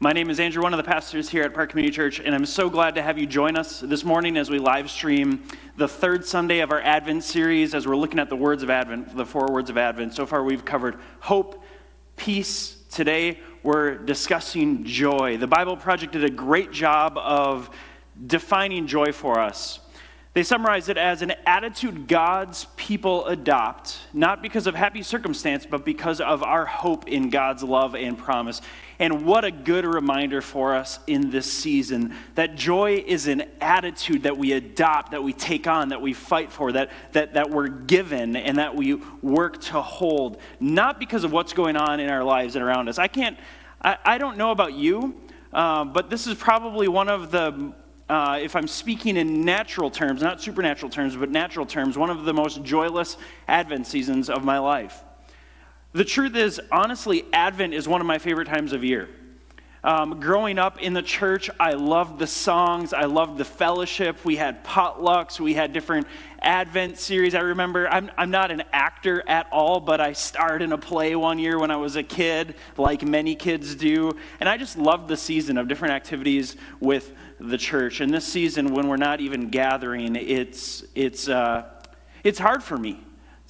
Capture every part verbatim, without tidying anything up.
My name is Andrew, one of the pastors here at Park Community Church, and I'm so glad to have you join us this morning as we live stream the third Sunday of our Advent series as we're looking at the words of Advent, the four words of Advent. So far we've covered hope, peace. Today we're discussing joy. The Bible Project did a great job of defining joy for us. They summarize it as an attitude God's people adopt, not because of happy circumstance, but because of our hope in God's love and promise. And what a good reminder for us in this season that joy is an attitude that we adopt, that we take on, that we fight for, that, that, that we're given and that we work to hold, not because of what's going on in our lives and around us. I can't, I, I don't know about you, uh, but this is probably one of the Uh, if I'm speaking in natural terms, not supernatural terms, but natural terms, one of the most joyless Advent seasons of my life. The truth is, honestly, Advent is one of my favorite times of year. Um, growing up in the church, I loved the songs, I loved the fellowship, we had potlucks, we had different Advent series. I remember, I'm, I'm not an actor at all, but I starred in a play one year when I was a kid, like many kids do, and I just loved the season of different activities with the church. And this season, when we're not even gathering, it's it's uh, it's hard for me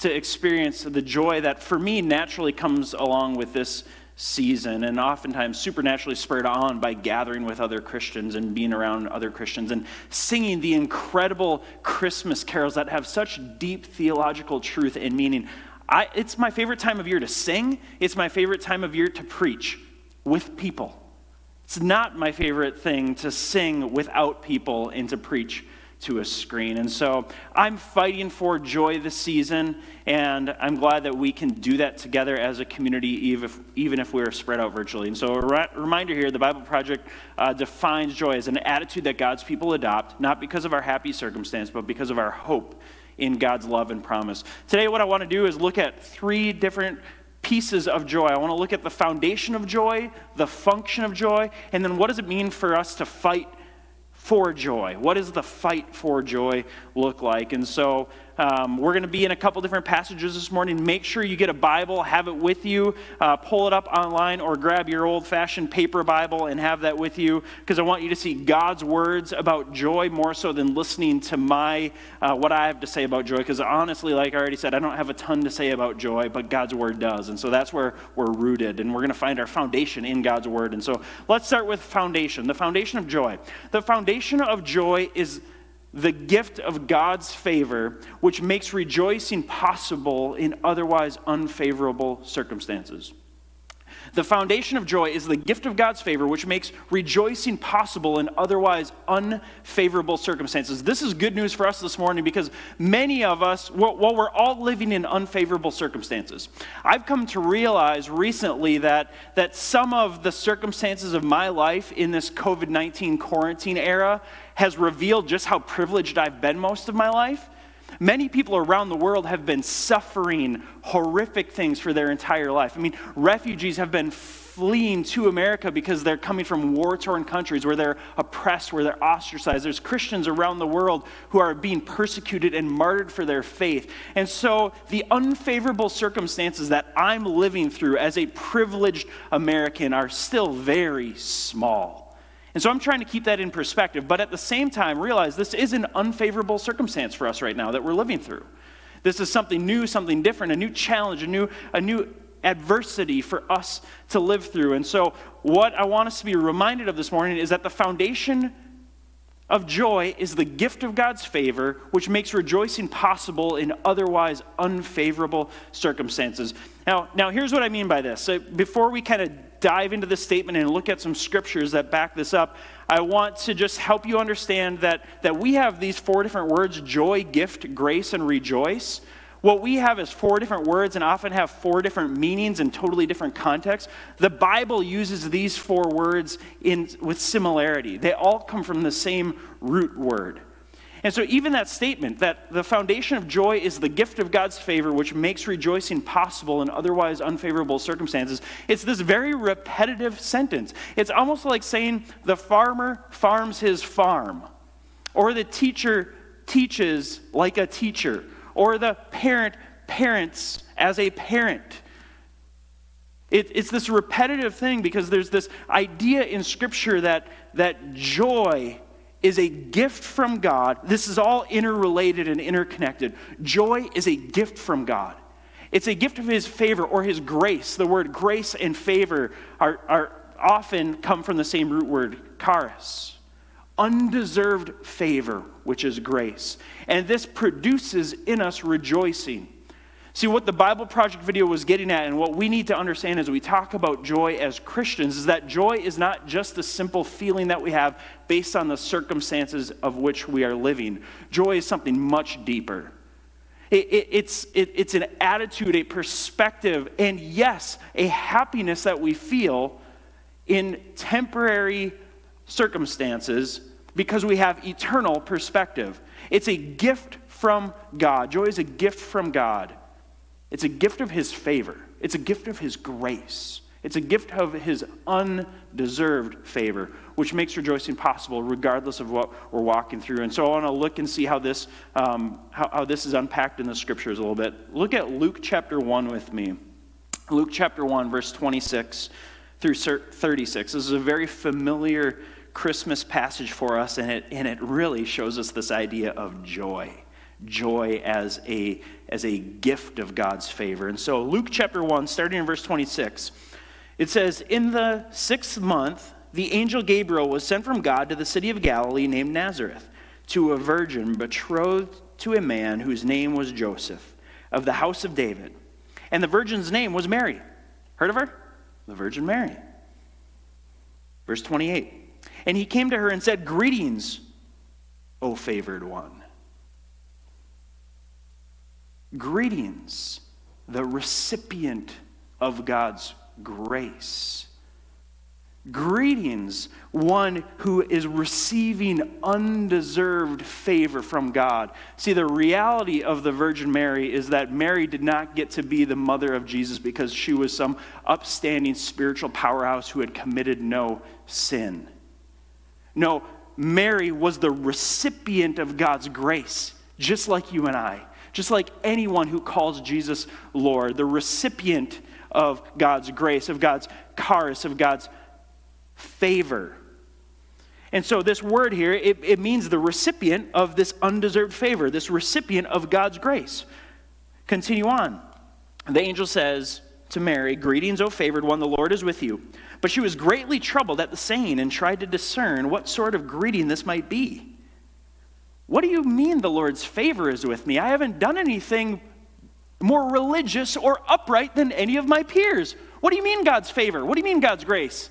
to experience the joy that, for me, naturally comes along with this season, and oftentimes supernaturally spurred on by gathering with other Christians and being around other Christians and singing the incredible Christmas carols that have such deep theological truth and meaning. I, it's my favorite time of year to sing. It's my favorite time of year to preach with people. It's not my favorite thing to sing without people and to preach to a screen. And so I'm fighting for joy this season, and I'm glad that we can do that together as a community, even if, even if we're spread out virtually. And so a re- reminder here, the Bible Project uh, defines joy as an attitude that God's people adopt, not because of our happy circumstance, but because of our hope in God's love and promise. Today what I want to do is look at three different pieces of joy. I want to look at the foundation of joy, the function of joy, and then what does it mean for us to fight for joy? What does the fight for joy look like? And so um, we're going to be in a couple different passages this morning. Make sure you get a Bible, have it with you, uh, pull it up online, or grab your old-fashioned paper Bible and have that with you, because I want you to see God's words about joy more so than listening to my uh, what I have to say about joy, because honestly, like I already said, I don't have a ton to say about joy, but God's word does. And so that's where we're rooted, and we're going to find our foundation in God's word. And so let's start with foundation, the foundation of joy. The foundation of joy is the gift of God's favor, which makes rejoicing possible in otherwise unfavorable circumstances. The foundation of joy is the gift of God's favor, which makes rejoicing possible in otherwise unfavorable circumstances. This is good news for us this morning, because many of us, well, we're all living in unfavorable circumstances. I've come to realize recently that, that some of the circumstances of my life in this covid nineteen quarantine era has revealed just how privileged I've been most of my life. Many people around the world have been suffering horrific things for their entire life. I mean, refugees have been fleeing to America because they're coming from war-torn countries where they're oppressed, where they're ostracized. There's Christians around the world who are being persecuted and martyred for their faith. And so the unfavorable circumstances that I'm living through as a privileged American are still very small. And so I'm trying to keep that in perspective, but at the same time realize this is an unfavorable circumstance for us right now that we're living through. This is something new, something different, a new challenge, a new, a new adversity for us to live through. And so what I want us to be reminded of this morning is that the foundation of joy is the gift of God's favor, which makes rejoicing possible in otherwise unfavorable circumstances. Now, now here's what I mean by this. So before we kind of dive into this statement and look at some scriptures that back this up, I want to just help you understand that, that we have these four different words: joy, gift, grace, and rejoice. What we have is four different words and often have four different meanings in totally different contexts. The Bible uses these four words in with similarity. They all come from the same root word. And so even that statement, that the foundation of joy is the gift of God's favor, which makes rejoicing possible in otherwise unfavorable circumstances, it's this very repetitive sentence. It's almost like saying the farmer farms his farm, or the teacher teaches like a teacher, or the parent parents as a parent. It, it's this repetitive thing because there's this idea in Scripture that, that joy is a gift from God. This is all interrelated and interconnected. Joy is a gift from God. It's a gift of his favor or his grace. The word grace and favor are, are often come from the same root word, charis. Undeserved favor, which is grace. And this produces in us rejoicing. See, what the Bible Project video was getting at and what we need to understand as we talk about joy as Christians is that joy is not just the simple feeling that we have based on the circumstances of which we are living. Joy is something much deeper. It, it, it's, it, it's an attitude, a perspective, and yes, a happiness that we feel in temporary circumstances because we have eternal perspective. It's a gift from God. Joy is a gift from God. It's a gift of his favor. It's a gift of his grace. It's a gift of his undeserved favor, which makes rejoicing possible regardless of what we're walking through. And so I want to look and see how this um, how, how this is unpacked in the Scriptures a little bit. Look at Luke chapter one with me. Luke chapter one, verse twenty-six through thirty-six. This is a very familiar Christmas passage for us, and it and it really shows us this idea of joy. Joy as a as a gift of God's favor. And so Luke chapter one, starting in verse twenty-six, it says, "In the sixth month, the angel Gabriel was sent from God to the city of Galilee named Nazareth, to a virgin betrothed to a man whose name was Joseph, of the house of David. And the virgin's name was Mary." Heard of her? The Virgin Mary. Verse twenty-eight. "And he came to her and said, 'Greetings, O favored one.'" Greetings, the recipient of God's grace. Greetings, one who is receiving undeserved favor from God. See, the reality of the Virgin Mary is that Mary did not get to be the mother of Jesus because she was some upstanding spiritual powerhouse who had committed no sin. No, Mary was the recipient of God's grace, just like you and I. Just like anyone who calls Jesus Lord, the recipient of God's grace, of God's charis, of God's favor. And so this word here, it, it means the recipient of this undeserved favor, this recipient of God's grace. Continue on. The angel says to Mary, "Greetings, O favored one, the Lord is with you." But she was greatly troubled at the saying and tried to discern what sort of greeting this might be. "What do you mean the Lord's favor is with me? I haven't done anything more religious or upright than any of my peers. What do you mean God's favor? What do you mean God's grace?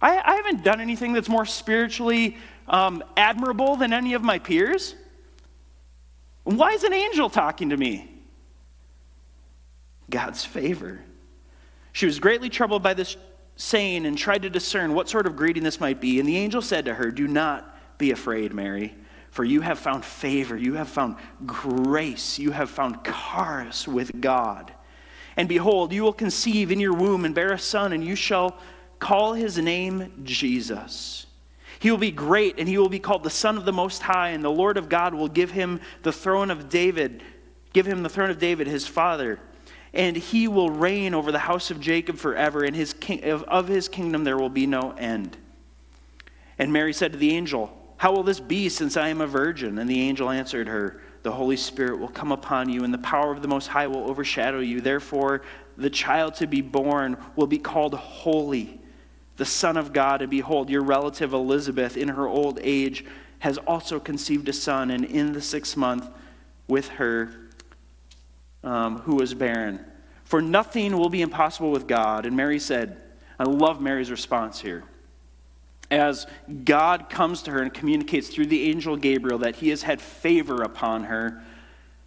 I, I haven't done anything that's more spiritually um, admirable than any of my peers. Why is an angel talking to me?" God's favor. "She was greatly troubled by this saying and tried to discern what sort of greeting this might be. And the angel said to her, 'Do not be afraid, Mary. For you have found favor, you have found grace, you have found charis with God. And behold, you will conceive in your womb and bear a son, and you shall call his name Jesus. He will be great, and he will be called the Son of the Most High, and the Lord of God will give him the throne of David, give him the throne of David, his father. And he will reign over the house of Jacob forever, and his king, of his kingdom there will be no end.' And Mary said to the angel, 'How will this be, since I am a virgin?' And the angel answered her, 'The Holy Spirit will come upon you, and the power of the Most High will overshadow you. Therefore, the child to be born will be called Holy, the Son of God. And behold, your relative Elizabeth, in her old age, has also conceived a son, and in the sixth month with her um, who was barren. For nothing will be impossible with God.' And Mary said," I love Mary's response here, as God comes to her and communicates through the angel Gabriel that he has had favor upon her,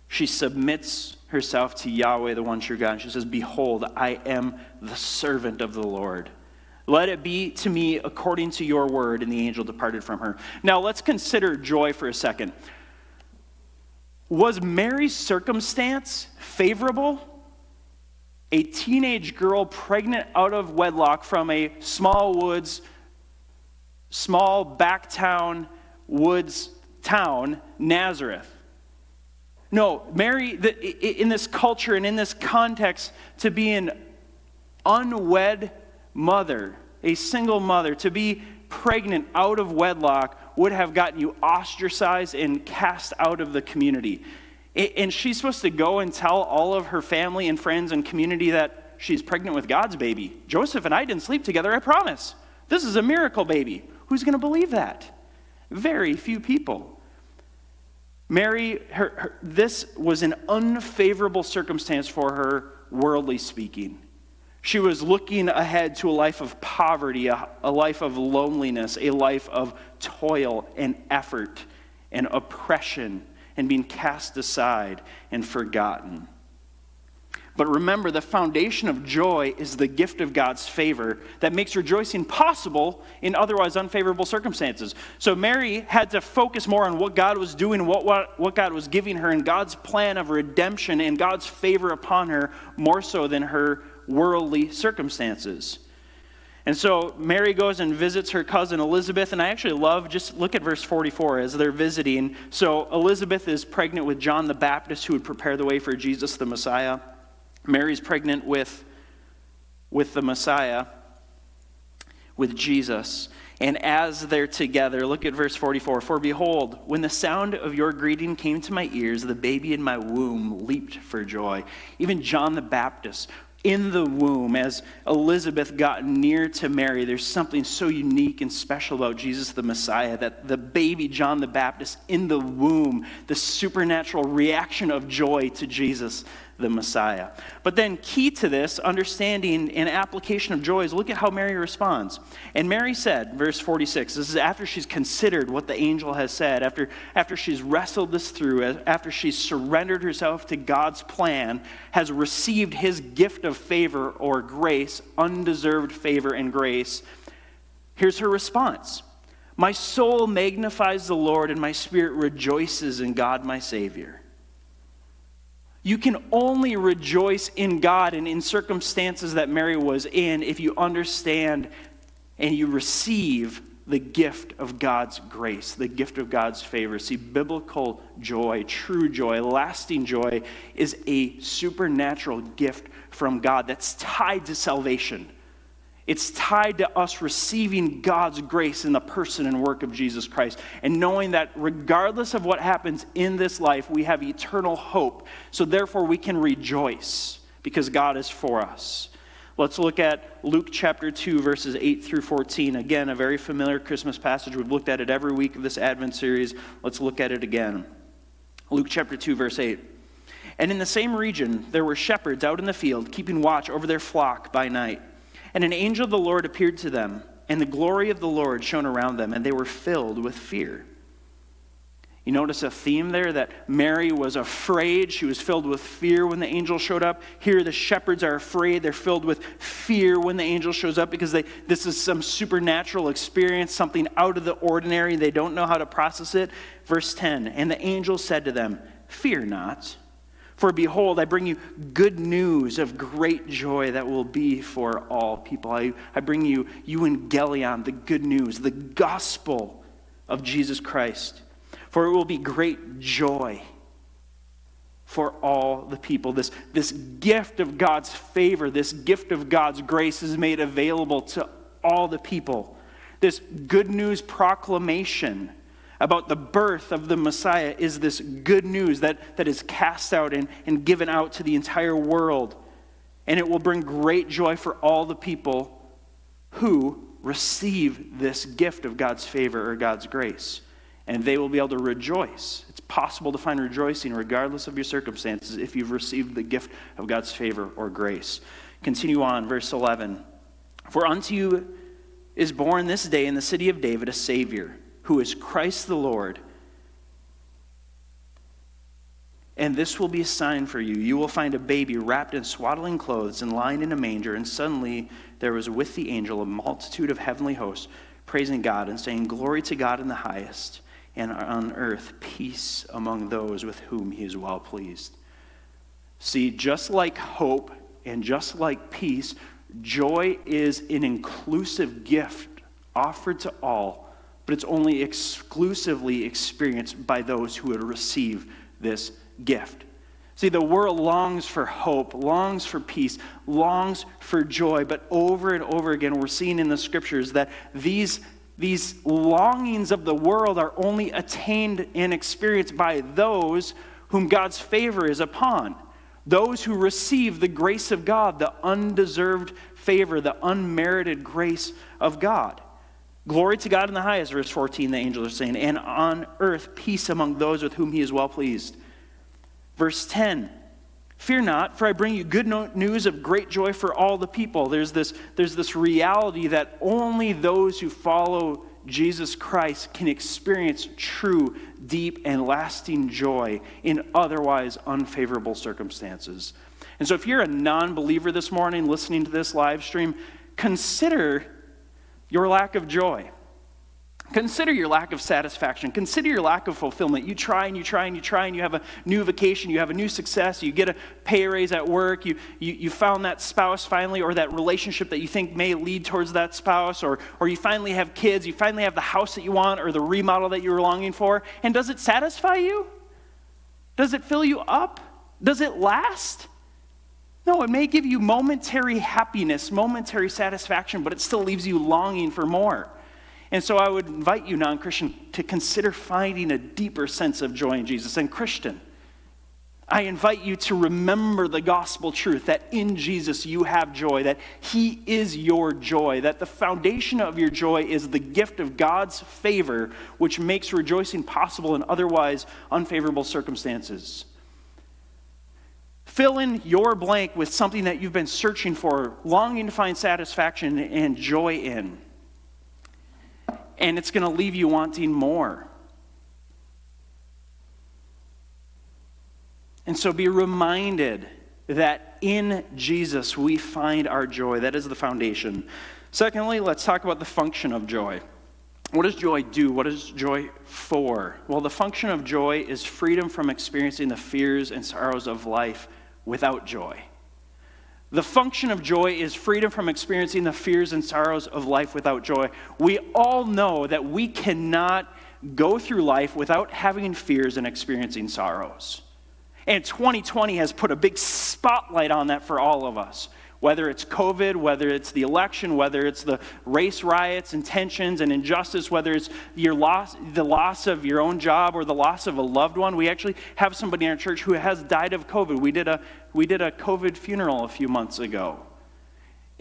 she submits herself to Yahweh, the one true God. And she says, 'Behold, I am the servant of the Lord. Let it be to me according to your word.' And the angel departed from her." Now let's consider joy for a second. Was Mary's circumstance favorable? A teenage girl pregnant out of wedlock from a small woods Small backtown woods town, Nazareth. No, Mary, the, in this culture and in this context, to be an unwed mother, a single mother, to be pregnant out of wedlock would have gotten you ostracized and cast out of the community. And she's supposed to go and tell all of her family and friends and community that she's pregnant with God's baby. Joseph and I didn't sleep together, I promise. This is a miracle baby. Who's going to believe that? Very few people. Mary, her, her, this was an unfavorable circumstance for her, worldly speaking. She was looking ahead to a life of poverty, a, a life of loneliness, a life of toil and effort and oppression and being cast aside and forgotten. But remember, the foundation of joy is the gift of God's favor that makes rejoicing possible in otherwise unfavorable circumstances. So Mary had to focus more on what God was doing, what, what, what God was giving her, and God's plan of redemption and God's favor upon her more so than her worldly circumstances. And so Mary goes and visits her cousin Elizabeth, and I actually love, just look at verse forty-four as they're visiting. So Elizabeth is pregnant with John the Baptist, who would prepare the way for Jesus the Messiah. Mary's pregnant with, with the Messiah, with Jesus. And as they're together, look at verse forty-four. For behold, when the sound of your greeting came to my ears, the baby in my womb leaped for joy. Even John the Baptist in the womb, as Elizabeth got near to Mary, there's something so unique and special about Jesus the Messiah that the baby John the Baptist in the womb, the supernatural reaction of joy to Jesus the Messiah. But then key to this understanding and application of joy is look at how Mary responds. And Mary said, verse forty-six, this is after she's considered what the angel has said, after, after she's wrestled this through, after she's surrendered herself to God's plan, has received his gift of favor or grace, undeserved favor and grace. Here's her response. My soul magnifies the Lord, and my spirit rejoices in God my Savior. You can only rejoice in God and in circumstances that Mary was in if you understand and you receive the gift of God's grace, the gift of God's favor. See, biblical joy, true joy, lasting joy is a supernatural gift from God that's tied to salvation. It's tied to us receiving God's grace in the person and work of Jesus Christ and knowing that regardless of what happens in this life, we have eternal hope. So therefore, we can rejoice because God is for us. Let's look at Luke chapter two, verses eight through fourteen. Again, a very familiar Christmas passage. We've looked at it every week of this Advent series. Let's look at it again. Luke chapter two, verse eight. And in the same region, there were shepherds out in the field, keeping watch over their flock by night. And an angel of the Lord appeared to them, and the glory of the Lord shone around them, and they were filled with fear. You notice a theme there that Mary was afraid. She was filled with fear when the angel showed up. Here the shepherds are afraid. They're filled with fear when the angel shows up because they, this is some supernatural experience, something out of the ordinary. They don't know how to process it. Verse ten, and the angel said to them, fear not. For behold, I bring you good news of great joy that will be for all people. I, I bring you euangelion, the good news, the gospel of Jesus Christ. For it will be great joy for all the people. This, this gift of God's favor, this gift of God's grace is made available to all the people. This good news proclamation about the birth of the Messiah is this good news that, that is cast out and, and given out to the entire world. And it will bring great joy for all the people who receive this gift of God's favor or God's grace. And they will be able to rejoice. It's possible to find rejoicing regardless of your circumstances if you've received the gift of God's favor or grace. Continue on, verse eleven. For unto you is born this day in the city of David a Savior, who is Christ the Lord. And this will be a sign for you. You will find a baby wrapped in swaddling clothes and lying in a manger. And suddenly there was with the angel a multitude of heavenly hosts, praising God and saying, Glory to God in the highest, and on earth peace among those with whom he is well pleased. See, just like hope and just like peace, joy is an inclusive gift offered to all, but it's only exclusively experienced by those who would receive this gift. See, the world longs for hope, longs for peace, longs for joy, but over and over again we're seeing in the scriptures that these, these longings of the world are only attained and experienced by those whom God's favor is upon, those who receive the grace of God, the undeserved favor, the unmerited grace of God. Glory to God in the highest, verse fourteen, the angels are saying, and on earth peace among those with whom he is well pleased. Verse ten, fear not, for I bring you good news of great joy for all the people. There's this, there's this reality that only those who follow Jesus Christ can experience true, deep, and lasting joy in otherwise unfavorable circumstances. And so if you're a non-believer this morning listening to this live stream, consider your lack of joy. Consider your lack of satisfaction. Consider your lack of fulfillment. You try and you try and you try and you have a new vacation. You have a new success. You get a pay raise at work. You you, you found that spouse finally, or that relationship that you think may lead towards that spouse, or, or you finally have kids. You finally have the house that you want or the remodel that you were longing for. And does it satisfy you? Does it fill you up? Does it last? No, it may give you momentary happiness, momentary satisfaction, but it still leaves you longing for more. And so I would invite you, non-Christian, to consider finding a deeper sense of joy in Jesus. And Christian, I invite you to remember the gospel truth that in Jesus you have joy, that he is your joy, that the foundation of your joy is the gift of God's favor, which makes rejoicing possible in otherwise unfavorable circumstances. Fill in your blank with something that you've been searching for, longing to find satisfaction and joy in. And it's going to leave you wanting more. And so be reminded that in Jesus we find our joy. That is the foundation. Secondly, let's talk about the function of joy. What does joy do? What is joy for? Well, the function of joy is freedom from experiencing the fears and sorrows of life without joy. The function of joy is freedom from experiencing the fears and sorrows of life without joy. We all know that we cannot go through life without having fears and experiencing sorrows. And twenty twenty has put a big spotlight on that for all of us. Whether it's COVID, whether it's the election, whether it's the race riots and tensions and injustice, whether it's your loss, the loss of your own job or the loss of a loved one. We actually have somebody in our church who has died of COVID. We did a we did a COVID funeral a few months ago.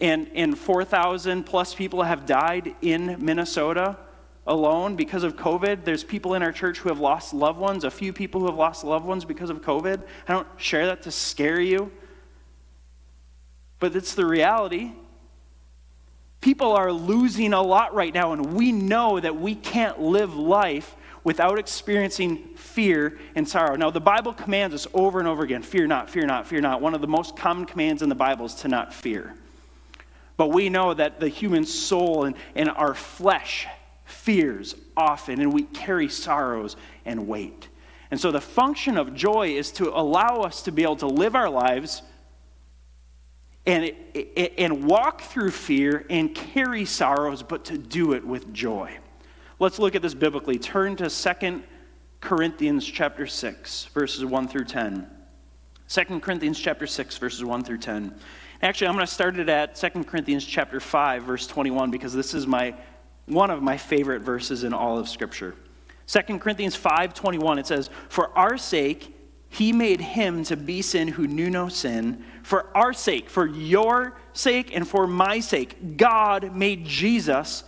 And, and four thousand plus people have died in Minnesota alone because of COVID. There's people in our church who have lost loved ones, a few people who have lost loved ones because of COVID. I don't share that to scare you. But it's the reality. People are losing a lot right now, and we know that we can't live life without experiencing fear and sorrow. Now, the Bible commands us over and over again, fear not, fear not, fear not. One of the most common commands in the Bible is to not fear. But we know that the human soul and, and our flesh fears often, and we carry sorrows and weight. And so the function of joy is to allow us to be able to live our lives And, and walk through fear and carry sorrows, but to do it with joy. Let's look at this biblically. Turn to Second Corinthians chapter six, verses one through ten. Second Corinthians chapter six, verses one through ten. Actually, I'm going to start it at Second Corinthians chapter five, verse twenty-one, because this is my one of my favorite verses in all of Scripture. Second Corinthians five twenty-one, it says, "For our sake he made him to be sin who knew no sin. For our sake, for your sake, and for my sake, God made Jesus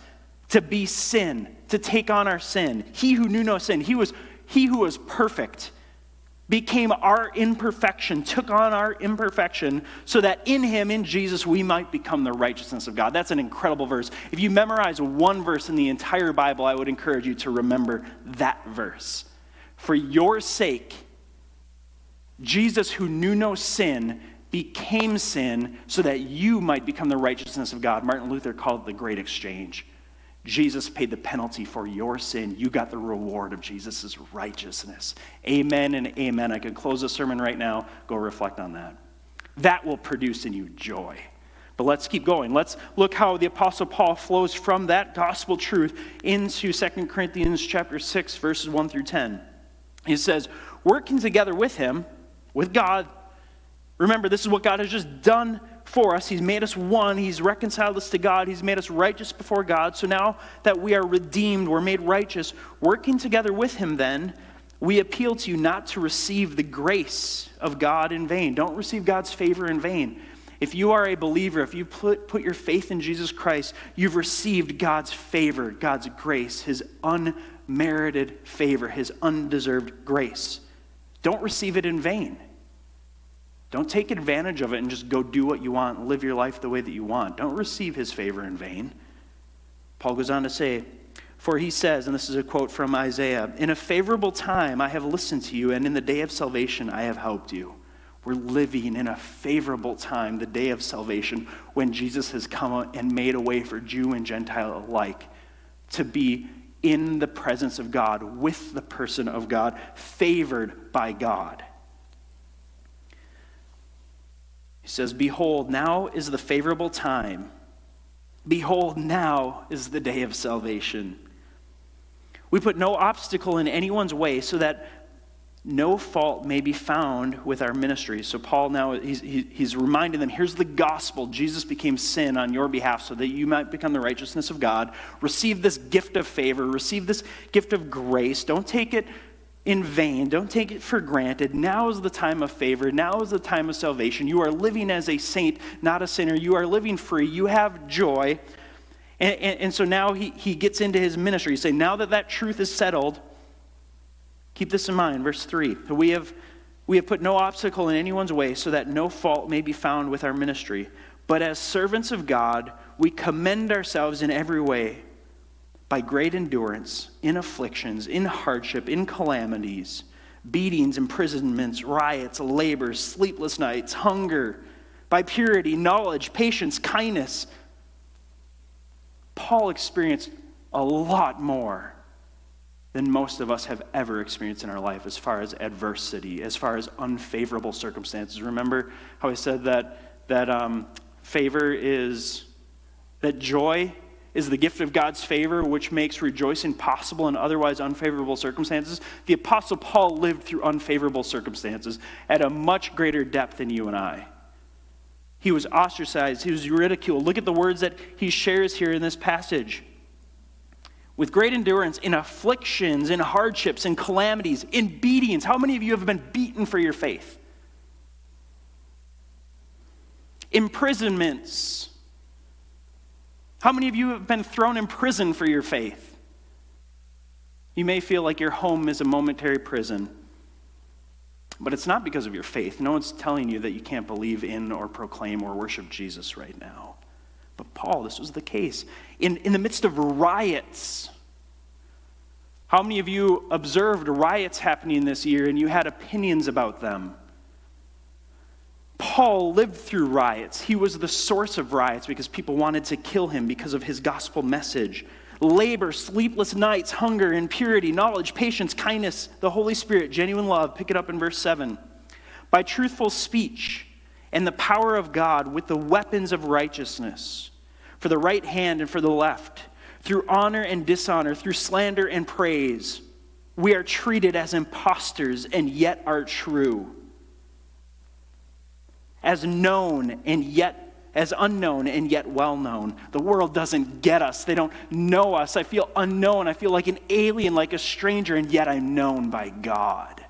to be sin, to take on our sin. He who knew no sin, he was he who was perfect, became our imperfection, took on our imperfection, so that in him, in Jesus, we might become the righteousness of God." That's an incredible verse. If you memorize one verse in the entire Bible, I would encourage you to remember that verse. For your sake, Jesus, who knew no sin, became sin so that you might become the righteousness of God. Martin Luther called it the great exchange. Jesus paid the penalty for your sin. You got the reward of Jesus' righteousness. Amen and amen. I could close the sermon right now. Go reflect on that. That will produce in you joy. But let's keep going. Let's look how the Apostle Paul flows from that gospel truth into Second Corinthians chapter six, verses one through ten. He says, working together with him, with God. Remember, this is what God has just done for us. He's made us one. He's reconciled us to God. He's made us righteous before God. So now that we are redeemed, we're made righteous, working together with him then, we appeal to you not to receive the grace of God in vain. Don't receive God's favor in vain. If you are a believer, if you put, put your faith in Jesus Christ, you've received God's favor, God's grace, his unmerited favor, his undeserved grace. Don't receive it in vain. Don't take advantage of it and just go do what you want and live your life the way that you want. Don't receive his favor in vain. Paul goes on to say, for he says, and this is a quote from Isaiah, in a favorable time I have listened to you, and in the day of salvation I have helped you. We're living in a favorable time, the day of salvation, when Jesus has come and made a way for Jew and Gentile alike to be in the presence of God, with the person of God, favored by God. He says, behold, now is the favorable time. Behold, now is the day of salvation. We put no obstacle in anyone's way so that no fault may be found with our ministry. So Paul now, he's, he's reminding them, here's the gospel. Jesus became sin on your behalf so that you might become the righteousness of God. Receive this gift of favor. Receive this gift of grace. Don't take it in vain. Don't take it for granted. Now is the time of favor. Now is the time of salvation. You are living as a saint, not a sinner. You are living free. You have joy. And, and, and so now he, he gets into his ministry. He's saying, now that that truth is settled, keep this in mind, verse three. We have, we have put no obstacle in anyone's way so that no fault may be found with our ministry. But as servants of God, we commend ourselves in every way by great endurance, in afflictions, in hardship, in calamities, beatings, imprisonments, riots, labors, sleepless nights, hunger, by purity, knowledge, patience, kindness. Paul experienced a lot more than most of us have ever experienced in our life as far as adversity, as far as unfavorable circumstances. Remember how I said that that um, favor is, that joy is the gift of God's favor, which makes rejoicing possible in otherwise unfavorable circumstances? The Apostle Paul lived through unfavorable circumstances at a much greater depth than you and I. He was ostracized, he was ridiculed. Look at the words that he shares here in this passage. With great endurance, in afflictions, in hardships, in calamities, in beatings. How many of you have been beaten for your faith? Imprisonments. How many of you have been thrown in prison for your faith? You may feel like your home is a momentary prison, but it's not because of your faith. No one's telling you that you can't believe in or proclaim or worship Jesus right now. But Paul, this was the case. In, in the midst of riots, how many of you observed riots happening this year and you had opinions about them? Paul lived through riots. He was the source of riots because people wanted to kill him because of his gospel message. Labor, sleepless nights, hunger, impurity, knowledge, patience, kindness, the Holy Spirit, genuine love. Pick it up in verse seven. By truthful speech and the power of God with the weapons of righteousness, for the right hand and for the left, through honor and dishonor, through slander and praise, we are treated as impostors and yet are true, as known and yet as unknown and yet well known. The world doesn't get us. They don't know us. I feel unknown. I feel like an alien, like a stranger, and yet I'm known by God.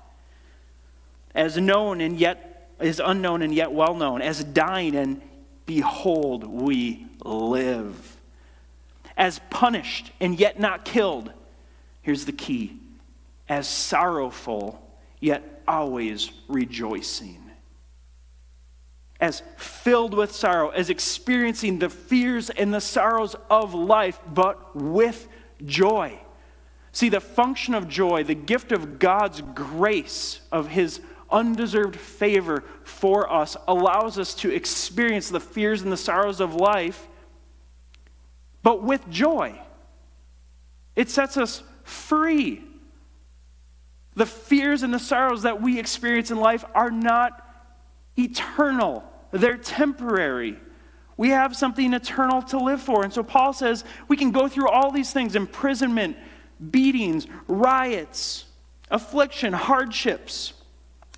As known and yet is unknown and yet well known, as dying and behold we live, as punished and yet not killed. Here's the key: as sorrowful yet always rejoicing, as filled with sorrow, as experiencing the fears and the sorrows of life, but with joy. See, the function of joy, the gift of God's grace, of his undeserved favor for us, allows us to experience the fears and the sorrows of life, but with joy. It sets us free. The fears and the sorrows that we experience in life are not eternal. They're temporary. We have something eternal to live for. And so Paul says we can go through all these things: imprisonment, beatings, riots, affliction, hardships,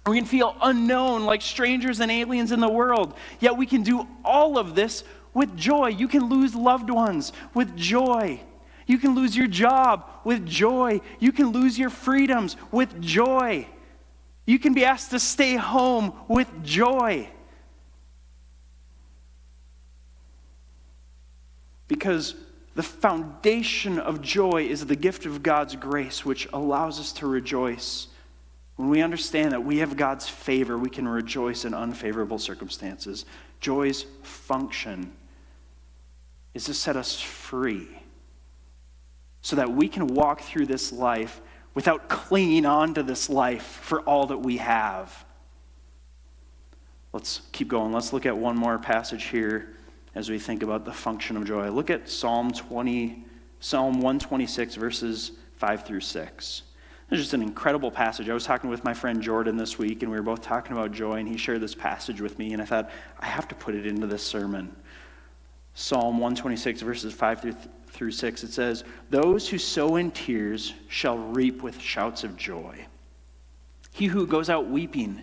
We can feel unknown, like strangers and aliens in the world. Yet we can do all of this with joy. You can lose loved ones with joy. You can lose your job with joy. You can lose your freedoms with joy. You can be asked to stay home with joy. Because the foundation of joy is the gift of God's grace, which allows us to rejoice. When we understand that we have God's favor, we can rejoice in unfavorable circumstances. Joy's function is to set us free so that we can walk through this life without clinging on to this life for all that we have. Let's keep going. Let's look at one more passage here as we think about the function of joy. Look at Psalm twenty, Psalm one twenty-six, verses five through six. It's just an incredible passage. I was talking with my friend Jordan this week, and we were both talking about joy, and he shared this passage with me, and I thought, I have to put it into this sermon. Psalm one twenty-six, verses five through six, it says, "Those who sow in tears shall reap with shouts of joy. He who goes out weeping,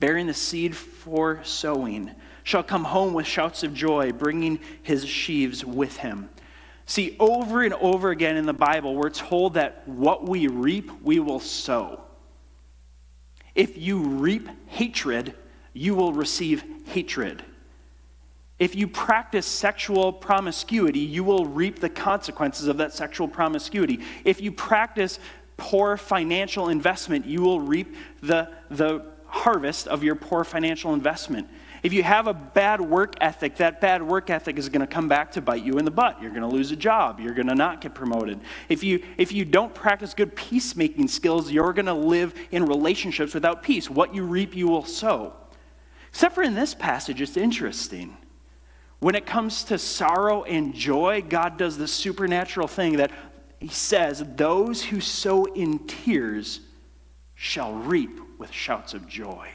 bearing the seed for sowing, shall come home with shouts of joy, bringing his sheaves with him." See, over and over again in the Bible, we're told that what we reap, we will sow. If you reap hatred, you will receive hatred. If you practice sexual promiscuity, you will reap the consequences of that sexual promiscuity. If you practice poor financial investment, you will reap the, the harvest of your poor financial investment. If you have a bad work ethic, that bad work ethic is going to come back to bite you in the butt. You're going to lose a job. You're going to not get promoted. If you if you don't practice good peacemaking skills, you're going to live in relationships without peace. What you reap, you will sow. Except for in this passage, it's interesting. When it comes to sorrow and joy, God does this supernatural thing that he says, "Those who sow in tears shall reap with shouts of joy."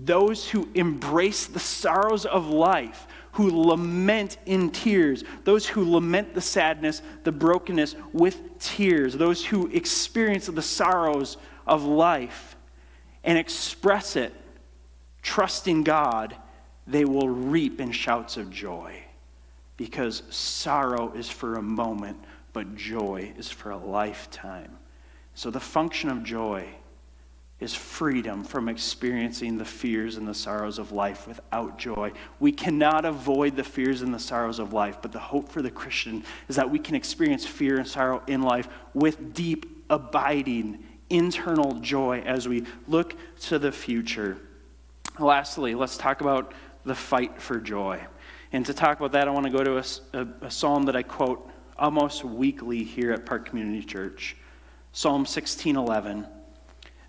Those who embrace the sorrows of life, who lament in tears, those who lament the sadness, the brokenness with tears, those who experience the sorrows of life and express it, trusting God, they will reap in shouts of joy. Because sorrow is for a moment, but joy is for a lifetime. So the function of joy is freedom from experiencing the fears and the sorrows of life without joy. We cannot avoid the fears and the sorrows of life, but the hope for the Christian is that we can experience fear and sorrow in life with deep, abiding, internal joy as we look to the future. Lastly, let's talk about the fight for joy. And to talk about that, I want to go to a, a, a psalm that I quote almost weekly here at Park Community Church, Psalm sixteen eleven.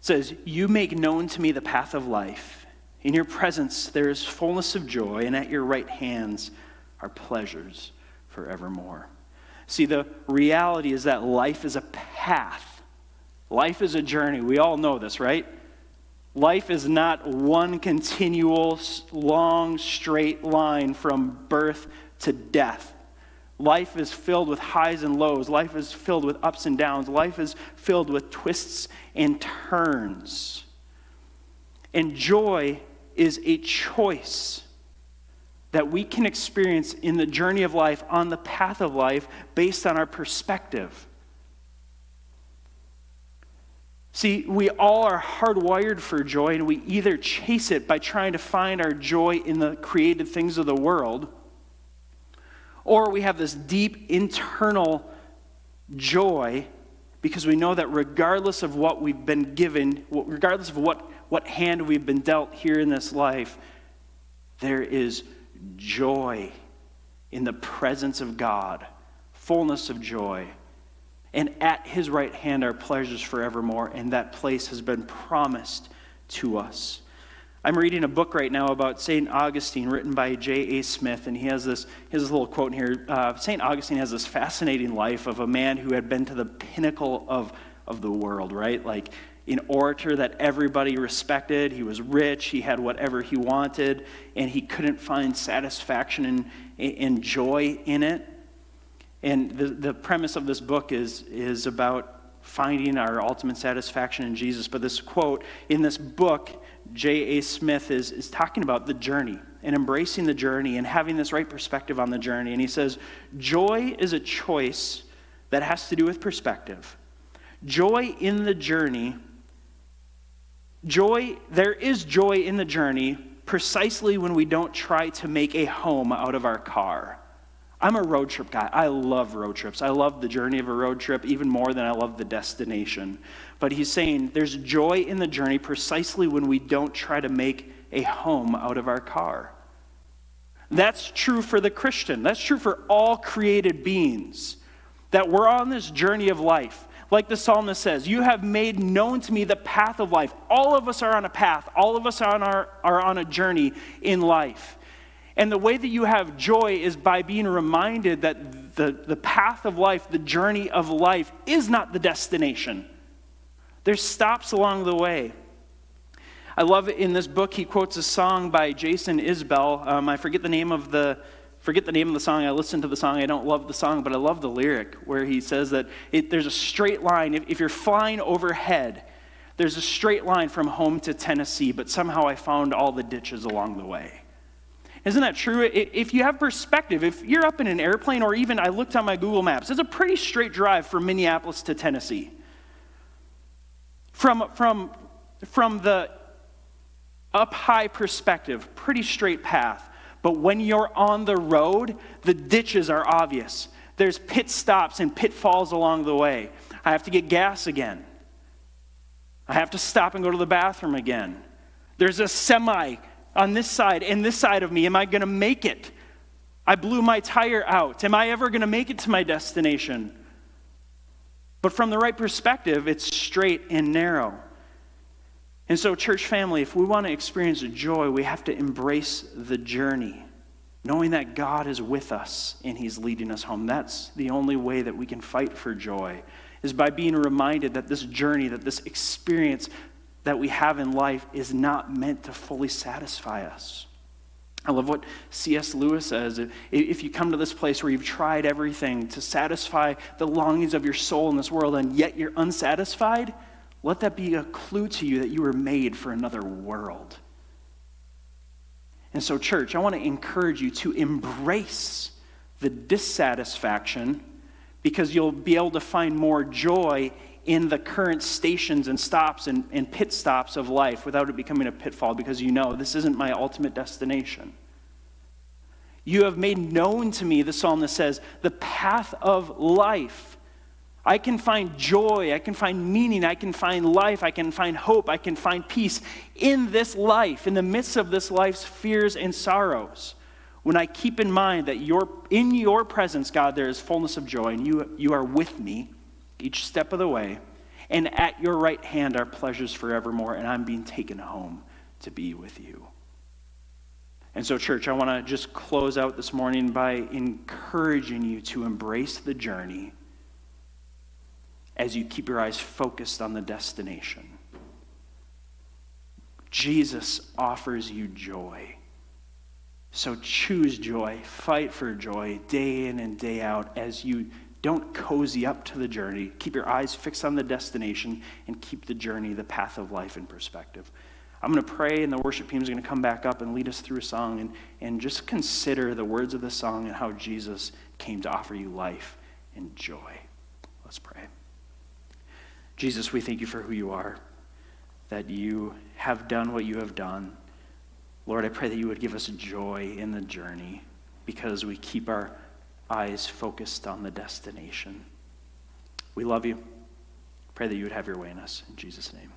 It says, "You make known to me the path of life. In your presence there is fullness of joy, and at your right hands are pleasures forevermore." See, the reality is that life is a path. Life is a journey. We all know this, right? Life is not one continual, long, straight line from birth to death. Life is filled with highs and lows. Life is filled with ups and downs. Life is filled with twists and turns. And joy is a choice that we can experience in the journey of life, on the path of life, based on our perspective. See, we all are hardwired for joy, and we either chase it by trying to find our joy in the created things of the world, or we have this deep internal joy because we know that regardless of what we've been given, regardless of what, what hand we've been dealt here in this life, there is joy in the presence of God, fullness of joy. And at his right hand are pleasures forevermore, and that place has been promised to us. I'm reading a book right now about Saint Augustine, written by J A. Smith, and he has this, he has this little quote in here. Uh, Saint Augustine has this fascinating life of a man who had been to the pinnacle of, of the world, right? Like an orator that everybody respected. He was rich. He had whatever he wanted, and he couldn't find satisfaction and, and joy in it. And the, the premise of this book is, is about finding our ultimate satisfaction in Jesus. But this quote in this book, J A. Smith is, is talking about the journey and embracing the journey and having this right perspective on the journey. And he says, joy is a choice that has to do with perspective. Joy in the journey, joy, there is joy in the journey precisely when we don't try to make a home out of our car. I'm a road trip guy. I love road trips. I love the journey of a road trip even more than I love the destination. But he's saying there's joy in the journey precisely when we don't try to make a home out of our car. That's true for the Christian. That's true for all created beings, that we're on this journey of life. Like the psalmist says, you have made known to me the path of life. All of us are on a path. All of us are on, our, are on a journey in life. And the way that you have joy is by being reminded that the, the path of life, the journey of life, is not the destination. There's stops along the way. I love it. In this book, he quotes a song by Jason Isbell. Um, I forget the name of the forget the name of the song. I listened to the song. I don't love the song, but I love the lyric where he says that it, there's a straight line. If, if you're flying overhead, there's a straight line from home to Tennessee, but somehow I found all the ditches along the way. Isn't that true? If you have perspective, if you're up in an airplane, or even I looked on my Google Maps, it's a pretty straight drive from Minneapolis to Tennessee. From, from, from the up-high perspective, pretty straight path. But when you're on the road, the ditches are obvious. There's pit stops and pitfalls along the way. I have to get gas again. I have to stop and go to the bathroom again. There's a semi on this side and this side of me. Am I going to make it? I blew my tire out. Am I ever going to make it to my destination? But from the right perspective, it's straight and narrow. And so, church family, if we want to experience joy, we have to embrace the journey, knowing that God is with us and he's leading us home. That's the only way that we can fight for joy, is by being reminded that this journey, that this experience that we have in life is not meant to fully satisfy us. I love what C S Lewis says. If you come to this place where you've tried everything to satisfy the longings of your soul in this world, and yet you're unsatisfied, let that be a clue to you that you were made for another world. And so, church, I want to encourage you to embrace the dissatisfaction, because you'll be able to find more joy in the current stations and stops and, and pit stops of life without it becoming a pitfall, because you know this isn't my ultimate destination. You have made known to me, the psalmist says, the path of life. I can find joy, I can find meaning, I can find life, I can find hope, I can find peace in this life, in the midst of this life's fears and sorrows. When I keep in mind that you're, in your presence, God, there is fullness of joy, and you, you are with me each step of the way, and at your right hand are pleasures forevermore, and I'm being taken home to be with you. And so, church, I want to just close out this morning by encouraging you to embrace the journey as you keep your eyes focused on the destination. Jesus offers you joy. So choose joy, fight for joy, day in and day out, as you don't cozy up to the journey. Keep your eyes fixed on the destination, and keep the journey, the path of life, in perspective. I'm going to pray, and the worship team is going to come back up and lead us through a song, and, and just consider the words of the song and how Jesus came to offer you life and joy. Let's pray. Jesus, we thank you for who you are, that you have done what you have done. Lord, I pray that you would give us joy in the journey, because we keep our eyes focused on the destination. We love you. Pray that you would have your way in us. In Jesus' name.